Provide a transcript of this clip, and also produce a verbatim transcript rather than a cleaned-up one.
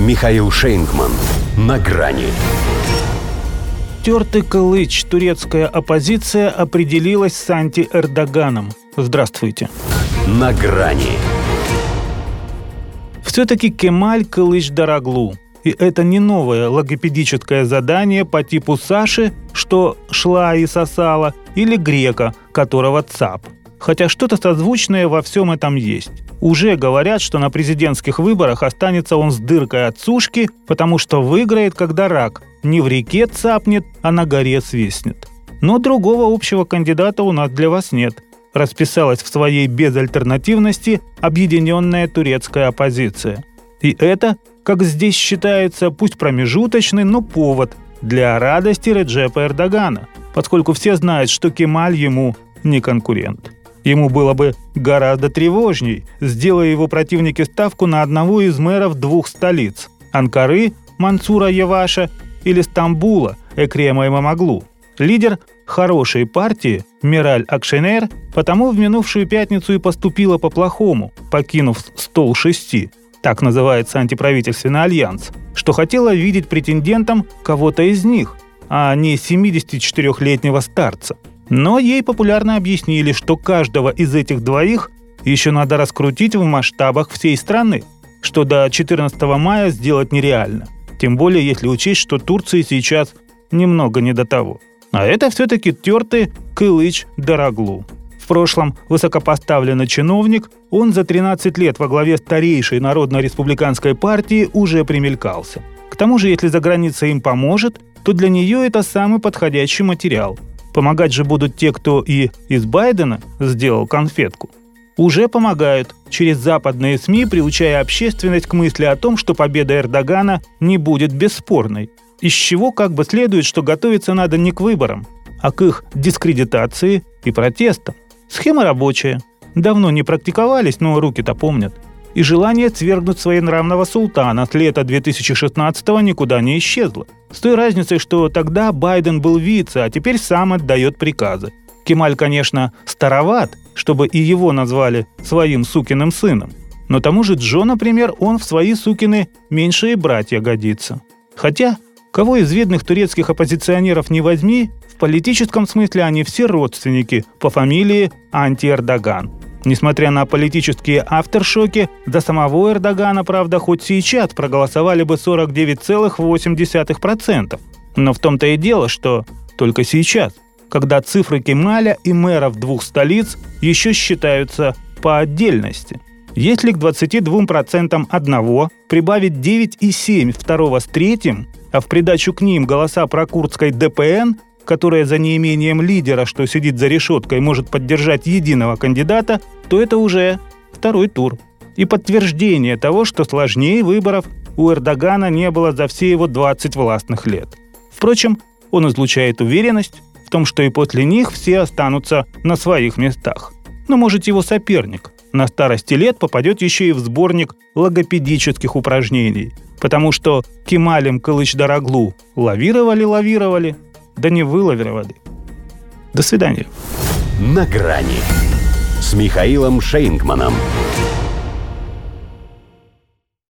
Михаил Шейнкман. На грани. Тертый Кылыч, турецкая оппозиция определилась с анти-Эрдоганом. Здравствуйте. На грани. Все-таки Кемаль Кылычдароглу. И это не новое логопедическое задание по типу Саши, что шла и сосала, или грека, которого цап. Хотя что-то созвучное во всем этом есть. Уже говорят, что на президентских выборах останется он с дыркой от сушки, потому что выиграет, когда рак. Не в реке цапнет, а на горе свистнет. Но другого общего кандидата у нас для вас нет. Расписалась в своей безальтернативности объединенная турецкая оппозиция. И это, как здесь считается, пусть промежуточный, но повод для радости Реджепа Эрдогана, поскольку все знают, что Кемаль ему не конкурент. Ему было бы гораздо тревожней, сделая его противники ставку на одного из мэров двух столиц – Анкары, Мансура Яваша, или Стамбула, Экрема Имамоглу. Лидер хорошей партии, Мираль Акшенер, потому в минувшую пятницу и поступила по-плохому, покинув стол шести, так называется антиправительственный альянс, что хотела видеть претендентом кого-то из них, а не семидесятичетырёхлетнего старца. Но ей популярно объяснили, что каждого из этих двоих еще надо раскрутить в масштабах всей страны, что до четырнадцатого мая сделать нереально. Тем более, если учесть, что Турции сейчас немного не до того. А это все-таки тертый Кылычдароглу. В прошлом высокопоставленный чиновник, он за тринадцать лет во главе старейшей народно-республиканской партии уже примелькался. К тому же, если заграница им поможет, то для нее это самый подходящий материал. Помогать же будут те, кто и из Байдена сделал конфетку. Уже помогают через западные СМИ, приучая общественность к мысли о том, что победа Эрдогана не будет бесспорной. Из чего как бы следует, что готовиться надо не к выборам, а к их дискредитации и протестам. Схема рабочая. Давно не практиковались, но руки-то помнят. И желание свергнуть своенравного султана с лета две тысячи шестнадцатого никуда не исчезло. С той разницей, что тогда Байден был вице, а теперь сам отдает приказы. Кемаль, конечно, староват, чтобы и его назвали своим сукиным сыном. Но тому же Джо, например, он в свои сукины меньшие братья годится. Хотя, кого из видных турецких оппозиционеров не возьми, в политическом смысле они все родственники по фамилии анти-Эрдоган. Несмотря на политические авторшоки, до самого Эрдогана, правда, хоть сейчас проголосовали бы сорок девять целых восемь десятых процента. Но в том-то и дело, что только сейчас, когда цифры Кемаля и мэров двух столиц еще считаются по отдельности. Если к двадцати двум процентам одного прибавить девять целых семь десятых процента второго с третьим, а в придачу к ним голоса прокурдской Дэ Пэ Эн, которая за неимением лидера, что сидит за решеткой, может поддержать единого кандидата, то это уже второй тур. И подтверждение того, что сложнее выборов у Эрдогана не было за все его двадцать властных лет. Впрочем, он излучает уверенность в том, что и после них все останутся на своих местах. Но, может, его соперник на старости лет попадет еще и в сборник логопедических упражнений, потому что Кемалем Кылычдароглу лавировали-лавировали, да не вылавировали. До свидания. На грани с Михаилом Шейнкманом.